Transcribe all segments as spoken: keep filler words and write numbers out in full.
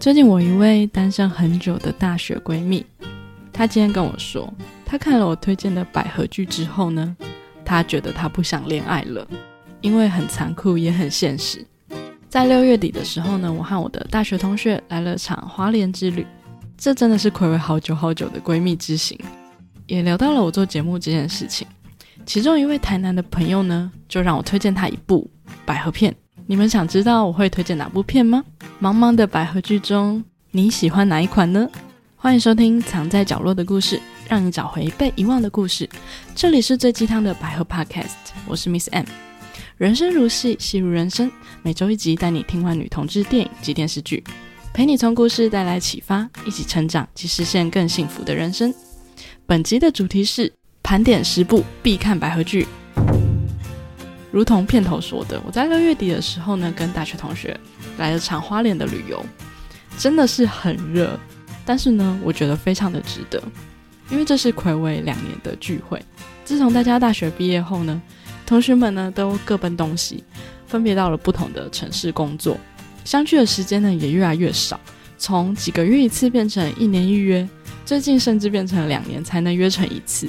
最近我一位单身很久的大学闺蜜，她今天跟我说，她看了我推荐的百合剧之后呢，她觉得她不想恋爱了，因为很残酷也很现实。在六月底的时候呢，我和我的大学同学来了场花莲之旅，这真的是睽违好久好久的闺蜜之行，也聊到了我做节目这件事情。其中一位台南的朋友呢，就让我推荐他一部百合片。你们想知道我会推荐哪部片吗？茫茫的百合剧中，你喜欢哪一款呢？欢迎收听《藏在角落的故事》，让你找回被遗忘的故事。这里是最鸡汤的百合 Podcast， 我是 MissM。人生如戏，戏如人生，每周一集带你听完女同志电影及电视剧，陪你从故事带来启发，一起成长及实现更幸福的人生。本集的主题是盘点十部必看百合剧。如同片头说的，我在六月底的时候呢，跟大学同学来了场花莲的旅游，真的是很热，但是呢，我觉得非常的值得，因为这是睽违两年的聚会。自从大家大学毕业后呢，同学们呢都各奔东西，分别到了不同的城市工作，相聚的时间呢也越来越少，从几个月一次变成一年一约，最近甚至变成两年才能约成一次。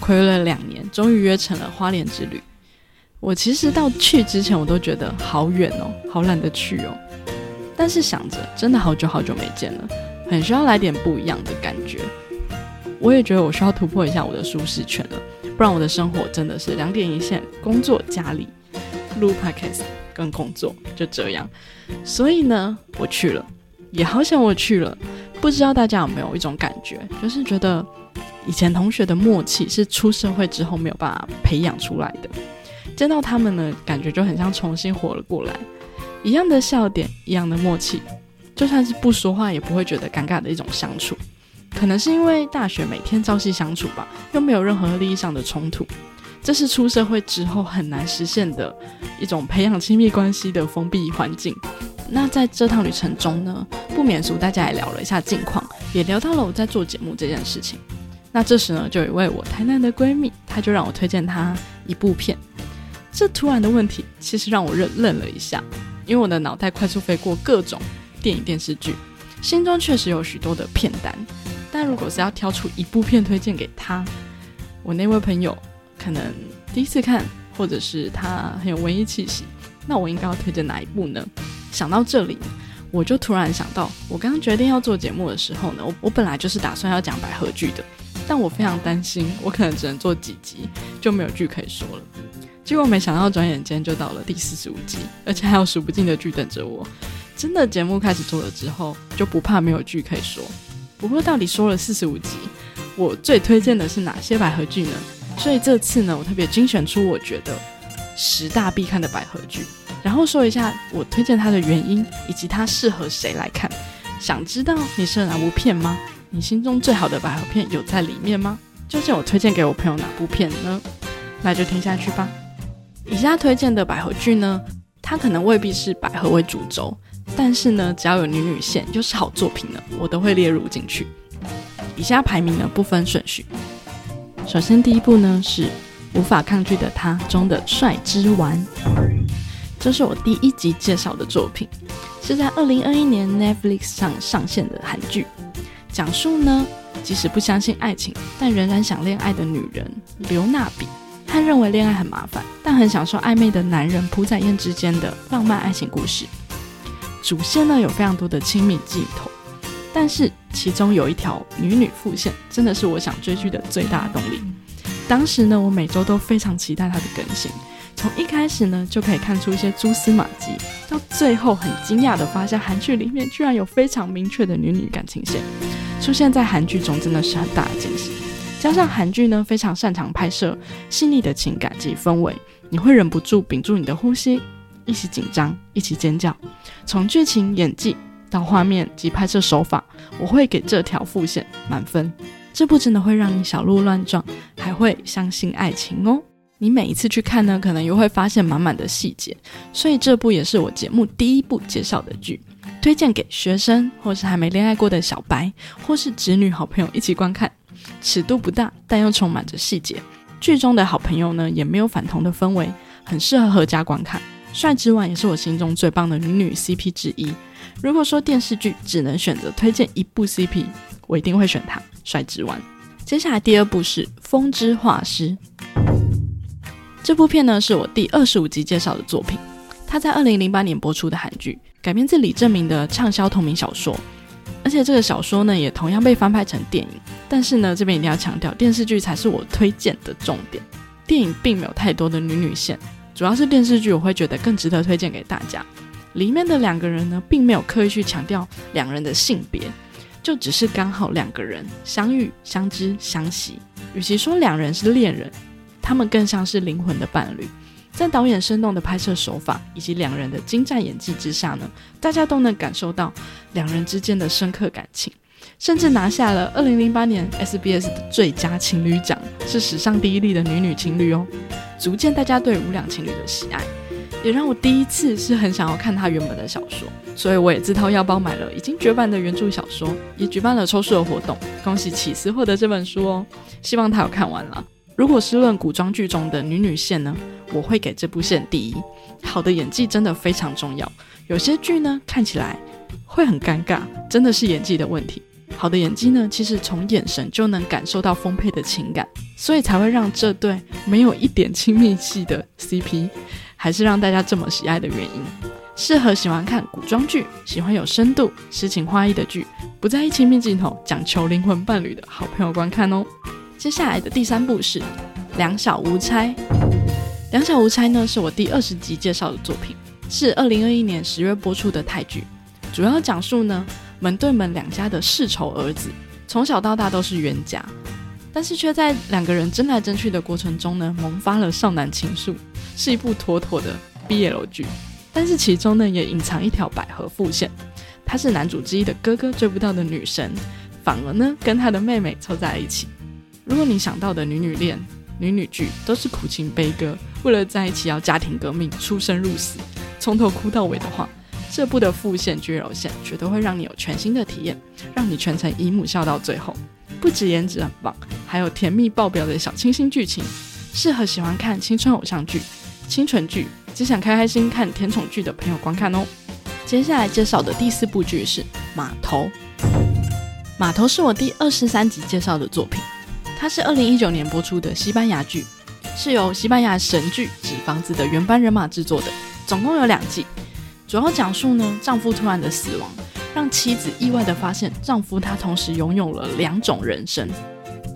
睽违了两年，终于约成了花莲之旅。我其实到去之前我都觉得好远哦，好懒得去哦，但是想着真的好久好久没见了，很需要来点不一样的感觉。我也觉得我需要突破一下我的舒适圈了，不然我的生活真的是两点一线，工作家里录 podcast 跟工作，就这样。所以呢，我去了，也好想我去了。不知道大家有没有一种感觉，就是觉得以前同学的默契是出社会之后没有办法培养出来的，见到他们呢，感觉就很像重新活了过来，一样的笑点，一样的默契，就算是不说话也不会觉得尴尬的一种相处。可能是因为大学每天朝夕相处吧，又没有任何利益上的冲突，这是出社会之后很难实现的一种培养亲密关系的封闭环境。那在这趟旅程中呢，不免俗，大家也聊了一下近况，也聊到了我在做节目这件事情。那这时呢，就有一位我台南的闺蜜，她就让我推荐她一部片。这突然的问题其实让我愣了一下，因为我的脑袋快速飞过各种电影电视剧，心中确实有许多的片单，但如果是要挑出一部片推荐给她，我那位朋友可能第一次看，或者是她很有文艺气息，那我应该要推荐哪一部呢？想到这里，我就突然想到，我刚刚决定要做节目的时候呢，我, 我本来就是打算要讲百合剧的，但我非常担心我可能只能做几集就没有剧可以说了。结果没想到转眼间就到了第四十五集，而且还有数不尽的剧等着我。真的节目开始做了之后，就不怕没有剧可以说。不过到底说了四十五集，我最推荐的是哪些百合剧呢？所以这次呢，我特别精选出我觉得十大必看的百合剧，然后说一下我推荐它的原因，以及它适合谁来看。想知道你是哪部片吗？你心中最好的百合片有在里面吗？究竟我推荐给我朋友哪部片呢？那就听下去吧。以下推荐的百合剧呢，它可能未必是百合为主轴，但是呢，只要有女女线又是好作品呢，我都会列入进去。以下排名呢不分顺序。首先第一部呢是《无法抗拒的他》中的《帅之丸》，这是我第一集介绍的作品，是在二零二一年 Netflix 上上线的韩剧。讲述呢，即使不相信爱情，但仍然想恋爱的女人刘娜比，和认为恋爱很麻烦，但很享受暧昧的男人朴宰彦之间的浪漫爱情故事。主线呢有非常多的亲密镜头，但是其中有一条女女副线，真的是我想追剧的最大的动力。当时呢，我每周都非常期待它的更新。从一开始呢，就可以看出一些蛛丝马迹，到最后很惊讶的发现，韩剧里面居然有非常明确的女女感情线，出现在韩剧中真的是很大的惊喜。加上韩剧呢，非常擅长拍摄细腻的情感及氛围，你会忍不住屏住你的呼吸，一起紧张，一起尖叫。从剧情、演技到画面及拍摄手法，我会给这条副线满分。这部真的会让你小鹿乱撞，还会相信爱情哦。你每一次去看呢，可能又会发现满满的细节，所以这部也是我节目第一部介绍的剧，推荐给学生或是还没恋爱过的小白，或是直女好朋友一起观看。尺度不大，但又充满着细节，剧中的好朋友呢也没有反同的氛围，很适合合家观看。帅之丸也是我心中最棒的女女 C P 之一，如果说电视剧只能选择推荐一部 C P， 我一定会选它，甩之丸。接下来第二部是《风之画师》。这部片呢是我第二十五集介绍的作品，它在二零零八年播出的韩剧，改编自李正明的畅销同名小说，而且这个小说呢也同样被翻拍成电影。但是呢，这边一定要强调，电视剧才是我推荐的重点，电影并没有太多的女女线，主要是电视剧我会觉得更值得推荐给大家。里面的两个人呢并没有刻意去强调两人的性别，就只是刚好两个人相遇相知相惜，与其说两人是恋人，他们更像是灵魂的伴侣。在导演生动的拍摄手法以及两人的精湛演技之下呢，大家都能感受到两人之间的深刻感情，甚至拿下了二零零八年 S B S 的最佳情侣奖，是史上第一例的女女情侣哦，足见大家对无两情侣的喜爱，也让我第一次是很想要看他原本的小说，所以我也自掏腰包买了已经绝版的原著小说，也举办了抽书的活动，恭喜起司获得这本书哦，希望他有看完了。如果是论古装剧中的女女线呢，我会给这部线第一，好的演技真的非常重要，有些剧呢看起来会很尴尬，真的是演技的问题，好的演技呢其实从眼神就能感受到丰沛的情感，所以才会让这对没有一点亲密戏的 C P 还是让大家这么喜爱的原因，适合喜欢看古装剧，喜欢有深度诗情画意的剧，不在意亲密镜头，讲求灵魂伴侣的好朋友观看哦。接下来的第三部是两小无猜。两小无猜呢是我第二十集介绍的作品，是二零二一年十月播出的泰剧，主要讲述呢门对门两家的世仇儿子从小到大都是冤家，但是却在两个人争来争去的过程中呢萌发了少男情愫，是一部妥妥的 B L 剧，但是其中呢也隐藏一条百合副线，他是男主之一的哥哥追不到的女神，反而呢跟他的妹妹凑在一起。如果你想到的女女恋女女剧都是苦情悲歌，为了在一起要家庭革命出生入死，从头哭到尾的话，这部的副线居柔线绝对会让你有全新的体验，让你全程姨母笑到最后，不止颜值很棒，还有甜蜜爆表的小清新剧情，适合喜欢看青春偶像剧清纯剧，只想开开心看甜宠剧的朋友观看哦。接下来介绍的第四部剧是码头。码头是我第二十三集介绍的作品，它是二零一九年播出的西班牙剧，是由西班牙神剧纸房子的原班人马制作的，总共有两季，主要讲述呢丈夫突然的死亡，让妻子意外的发现丈夫他同时拥有了两种人生，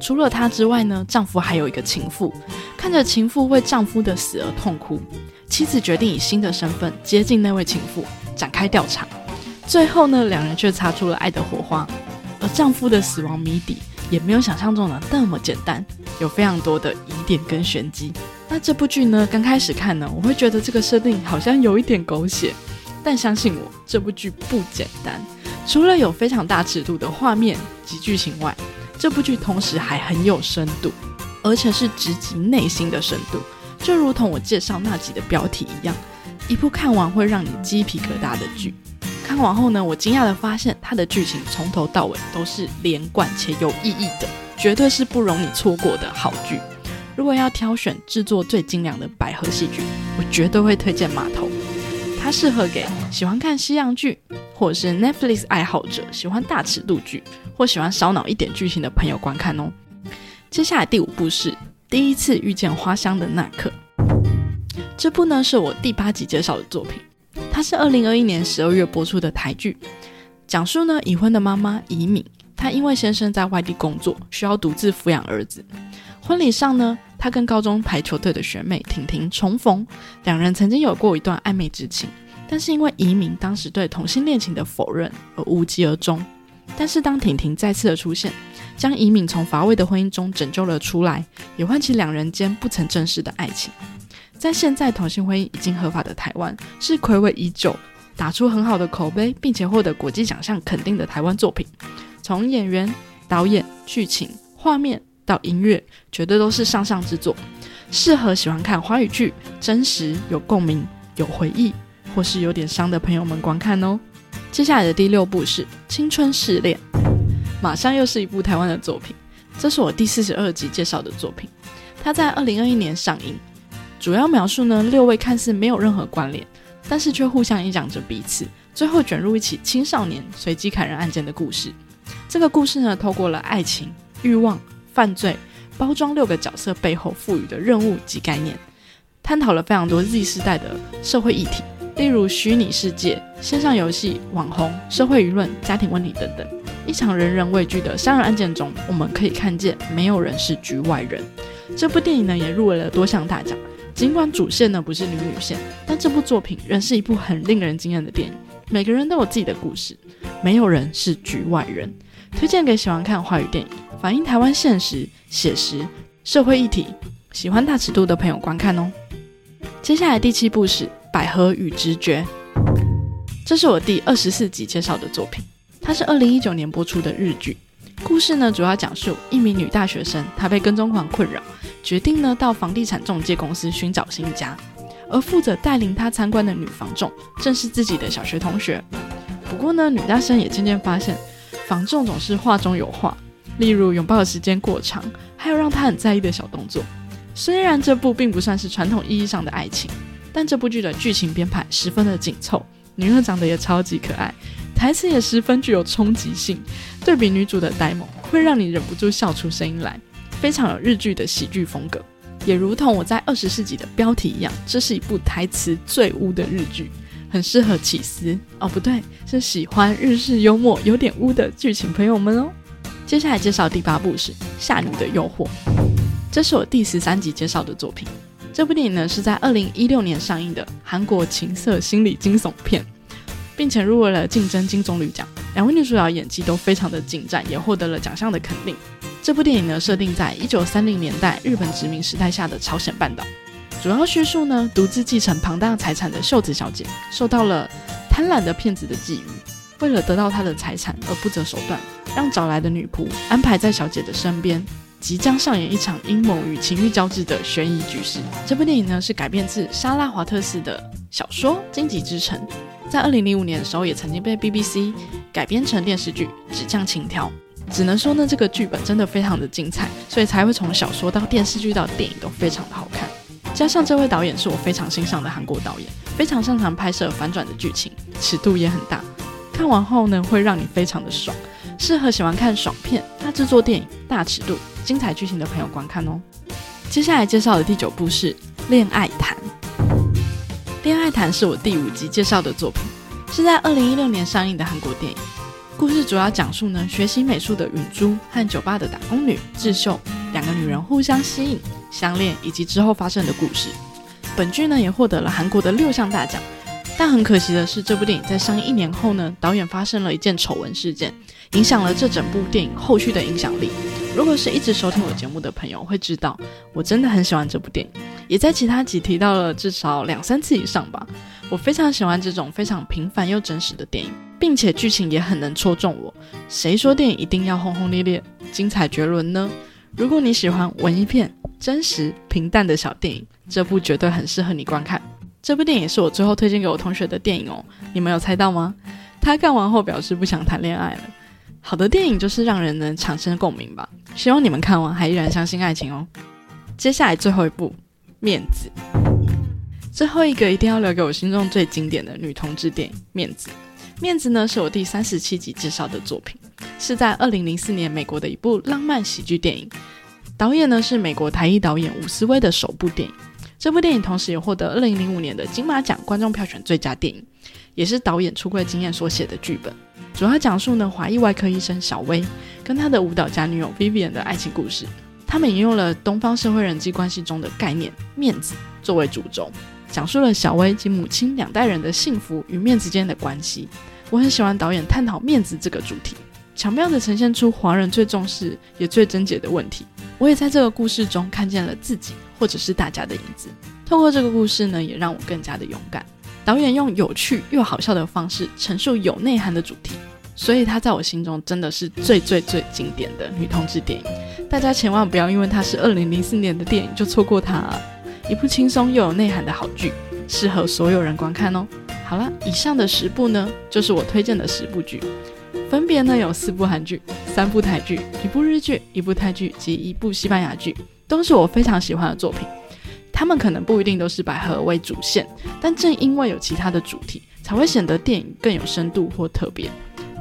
除了他之外呢，丈夫还有一个情妇，看着情妇为丈夫的死而痛哭，妻子决定以新的身份接近那位情妇展开调查，最后呢两人却擦出了爱的火花，而丈夫的死亡谜底也没有想象中的那么简单，有非常多的疑点跟玄机。那这部剧呢刚开始看呢，我会觉得这个设定好像有一点狗血，但相信我，这部剧不简单，除了有非常大尺度的画面及剧情外，这部剧同时还很有深度，而且是直击内心的深度，就如同我介绍那集的标题一样，一部看完会让你鸡皮疙瘩的剧。看完后呢，我惊讶的发现它的剧情从头到尾都是连贯且有意义的，绝对是不容你错过的好剧。如果要挑选制作最精良的百合戏剧，我绝对会推荐码头，它适合给喜欢看西洋剧或者是 Netflix 爱好者，喜欢大尺度剧或喜欢烧脑一点剧情的朋友观看哦。接下来第五部是第一次遇见花香的那刻。这部呢是我第八集介绍的作品，它是二零二一年十二月播出的台剧，讲述呢已婚的妈妈怡敏，她因为先生在外地工作，需要独自抚养儿子。婚礼上呢，她跟高中排球队的学妹婷婷重逢，两人曾经有过一段暧昧之情，但是因为怡敏当时对同性恋情的否认而无疾而终。但是当婷婷再次的出现，将怡敏从乏味的婚姻中拯救了出来，也唤起两人间不曾正式的爱情。在现在同性婚姻已经合法的台湾，是睽违已久打出很好的口碑并且获得国际奖项肯定的台湾作品，从演员导演剧情画面到音乐绝对都是上上之作，适合喜欢看华语剧真实有共鸣有回忆或是有点伤的朋友们观看哦。接下来的第六部是青春试炼，马上又是一部台湾的作品，这是我第四十二集介绍的作品，它在二零二一年上映，主要描述呢六位看似没有任何关联但是却互相影响着彼此最后卷入一起青少年随机砍人案件的故事。这个故事呢，透过了爱情、欲望、犯罪，包装六个角色背后赋予的任务及概念，探讨了非常多 Z 世代的社会议题，例如虚拟世界、线上游戏、网红、社会舆论、家庭问题等等。一场人人畏惧的杀人案件中，我们可以看见没有人是局外人。这部电影呢，也入围了多项大奖。尽管主线呢不是女女线，但这部作品仍是一部很令人惊艳的电影。每个人都有自己的故事，没有人是局外人。推荐给喜欢看华语电影，反映台湾现实、写实、社会议题，喜欢大尺度的朋友观看哦。接下来第七部是《百合与直觉》，这是我第二十四集介绍的作品，它是二零一九年播出的日剧。故事呢，主要讲述一名女大学生，她被跟踪狂困扰，决定呢到房地产仲介公司寻找新家，而负责带领她参观的女房仲正是自己的小学同学。不过呢，女大生也渐渐发现，房仲总是话中有话，例如拥抱的时间过长，还有让她很在意的小动作。虽然这部并不算是传统意义上的爱情，但这部剧的剧情编排十分的紧凑，女二长得也超级可爱，台词也十分具有冲击性，对比女主的呆萌，会让你忍不住笑出声音来，非常有日剧的喜剧风格。也如同我在二十世纪的标题一样，这是一部台词最污的日剧，很适合起司哦不对是喜欢日式幽默有点污的剧情朋友们哦。接下来介绍第八部是《夏女的诱惑》，这是我第十三集介绍的作品。这部电影呢，是在二零一六年上映的韩国情色心理惊悚片，并且入围了竞争金棕榈奖，两位女主角演技都非常的精湛，也获得了奖项的肯定。这部电影呢，设定在一九三零年代日本殖民时代下的朝鲜半岛，主要叙述呢，独自继承庞大财产的秀子小姐受到了贪婪的骗子的觊觎，为了得到她的财产而不择手段，让找来的女仆安排在小姐的身边，即将上演一场阴谋与情欲交织的悬疑局势。这部电影呢，是改编自莎拉·华特斯的小说《荆棘之城》，在二零零五年的时候也曾经被 B B C 改编成电视剧《纸匠情条》。只能说呢，这个剧本真的非常的精彩，所以才会从小说到电视剧到电影都非常的好看。加上这位导演是我非常欣赏的韩国导演，非常擅长拍摄反转的剧情，尺度也很大，看完后呢会让你非常的爽，适合喜欢看爽片、大制作电影、大尺度精彩剧情的朋友观看哦。接下来介绍的第九部是《恋爱谈》，《恋爱谈》是我第五集介绍的作品，是在二零一六年上映的韩国电影。故事主要讲述呢，学习美术的允珠和酒吧的打工女智秀两个女人互相吸引、相恋以及之后发生的故事。本剧呢也获得了韩国的六项大奖，但很可惜的是，这部电影在上映一年后呢，导演发生了一件丑闻事件，影响了这整部电影后续的影响力。如果是一直收听我节目的朋友会知道，我真的很喜欢这部电影，也在其他集提到了至少两三次以上吧。我非常喜欢这种非常平凡又真实的电影，并且剧情也很能戳中我。谁说电影一定要轰轰烈烈、精彩绝伦呢？如果你喜欢文艺片、真实平淡的小电影，这部绝对很适合你观看。这部电影是我最后推荐给我同学的电影哦，你们有猜到吗？他看完后表示不想谈恋爱了。好的电影就是让人能产生共鸣吧，希望你们看完还依然相信爱情哦。接下来最后一部《面子》，最后一个一定要留给我心中最经典的女同志电影《面子》。《面子》呢，是我第三十七集介绍的作品，是在二零零四年美国的一部浪漫喜剧电影，导演呢是美国台裔导演伍思薇的首部电影。这部电影同时也获得二零零五年的金马奖观众票选最佳电影，也是导演出柜经验所写的剧本。主要讲述呢华裔外科医生小薇跟他的舞蹈家女友 Vivian 的爱情故事。他们引用了东方社会人际关系中的概念面子作为主轴，讲述了小薇及母亲两代人的幸福与面子间的关系。我很喜欢导演探讨面子这个主题，巧妙地呈现出华人最重视也最症结的问题。我也在这个故事中看见了自己或者是大家的影子，透过这个故事呢，也让我更加的勇敢。导演用有趣又好笑的方式陈述有内涵的主题，所以它在我心中真的是最最最经典的女同志电影。大家千万不要因为它是二零零四年的电影就错过它啊，一部轻松又有内涵的好剧，适合所有人观看哦。好啦，以上的十部呢，就是我推荐的十部剧，分别呢有四部韩剧、三部台剧、一部日剧、一部泰剧及一部西班牙剧，都是我非常喜欢的作品。他们可能不一定都是百合为主线，但正因为有其他的主题，才会显得电影更有深度或特别。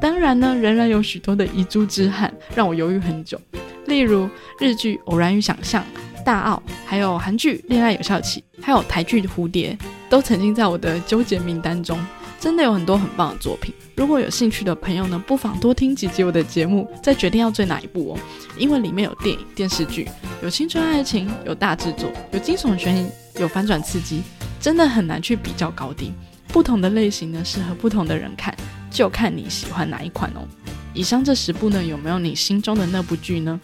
当然呢，仍然有许多的遗珠之憾让我犹豫很久，例如日剧《偶然与想象》、大奥，还有韩剧《恋爱有效期》，还有台剧《蝴蝶》，都曾经在我的纠结名单中。真的有很多很棒的作品，如果有兴趣的朋友呢，不妨多听几集我的节目，再决定要追哪一部哦。因为里面有电影、电视剧，有青春爱情，有大制作，有惊悚悬疑，有反转刺激，真的很难去比较高低。不同的类型呢，适合不同的人看，就看你喜欢哪一款哦。以上这十部呢，有没有你心中的那部剧呢？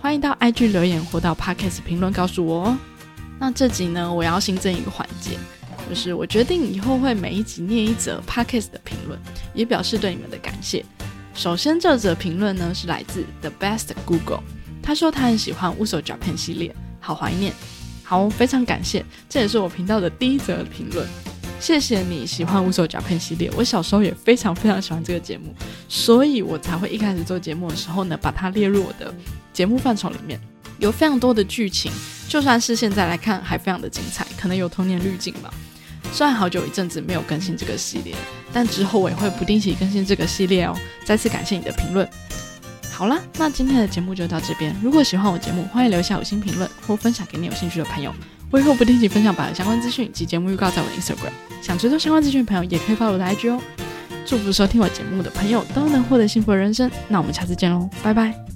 欢迎到 I G 留言或到 Podcast 评论告诉我哦。那这集呢，我要新增一个环节，就是我决定以后会每一集念一则 Podcast 的评论，也表示对你们的感谢。首先这则评论呢，是来自 The Best Google， 他说他很喜欢 Uso Japan 系列，好怀念。好，非常感谢，这也是我频道的第一则评论，谢谢你喜欢 Uso Japan 系列，我小时候也非常非常喜欢这个节目，所以我才会一开始做节目的时候呢，把它列入我的节目范畴里面。有非常多的剧情，就算是现在来看还非常的精彩，可能有童年滤镜吧。虽然好久一阵子没有更新这个系列，但之后我也会不定期更新这个系列哦。再次感谢你的评论。好啦，那今天的节目就到这边，如果喜欢我节目，欢迎留下五星评论或分享给你有兴趣的朋友。我以后不定期分享版的相关资讯及节目预告在我的 Instagram， 想追踪相关资讯的朋友也可以 follow 我的 I G 哦。祝福收听我节目的朋友都能获得幸福的人生，那我们下次见喽，拜拜。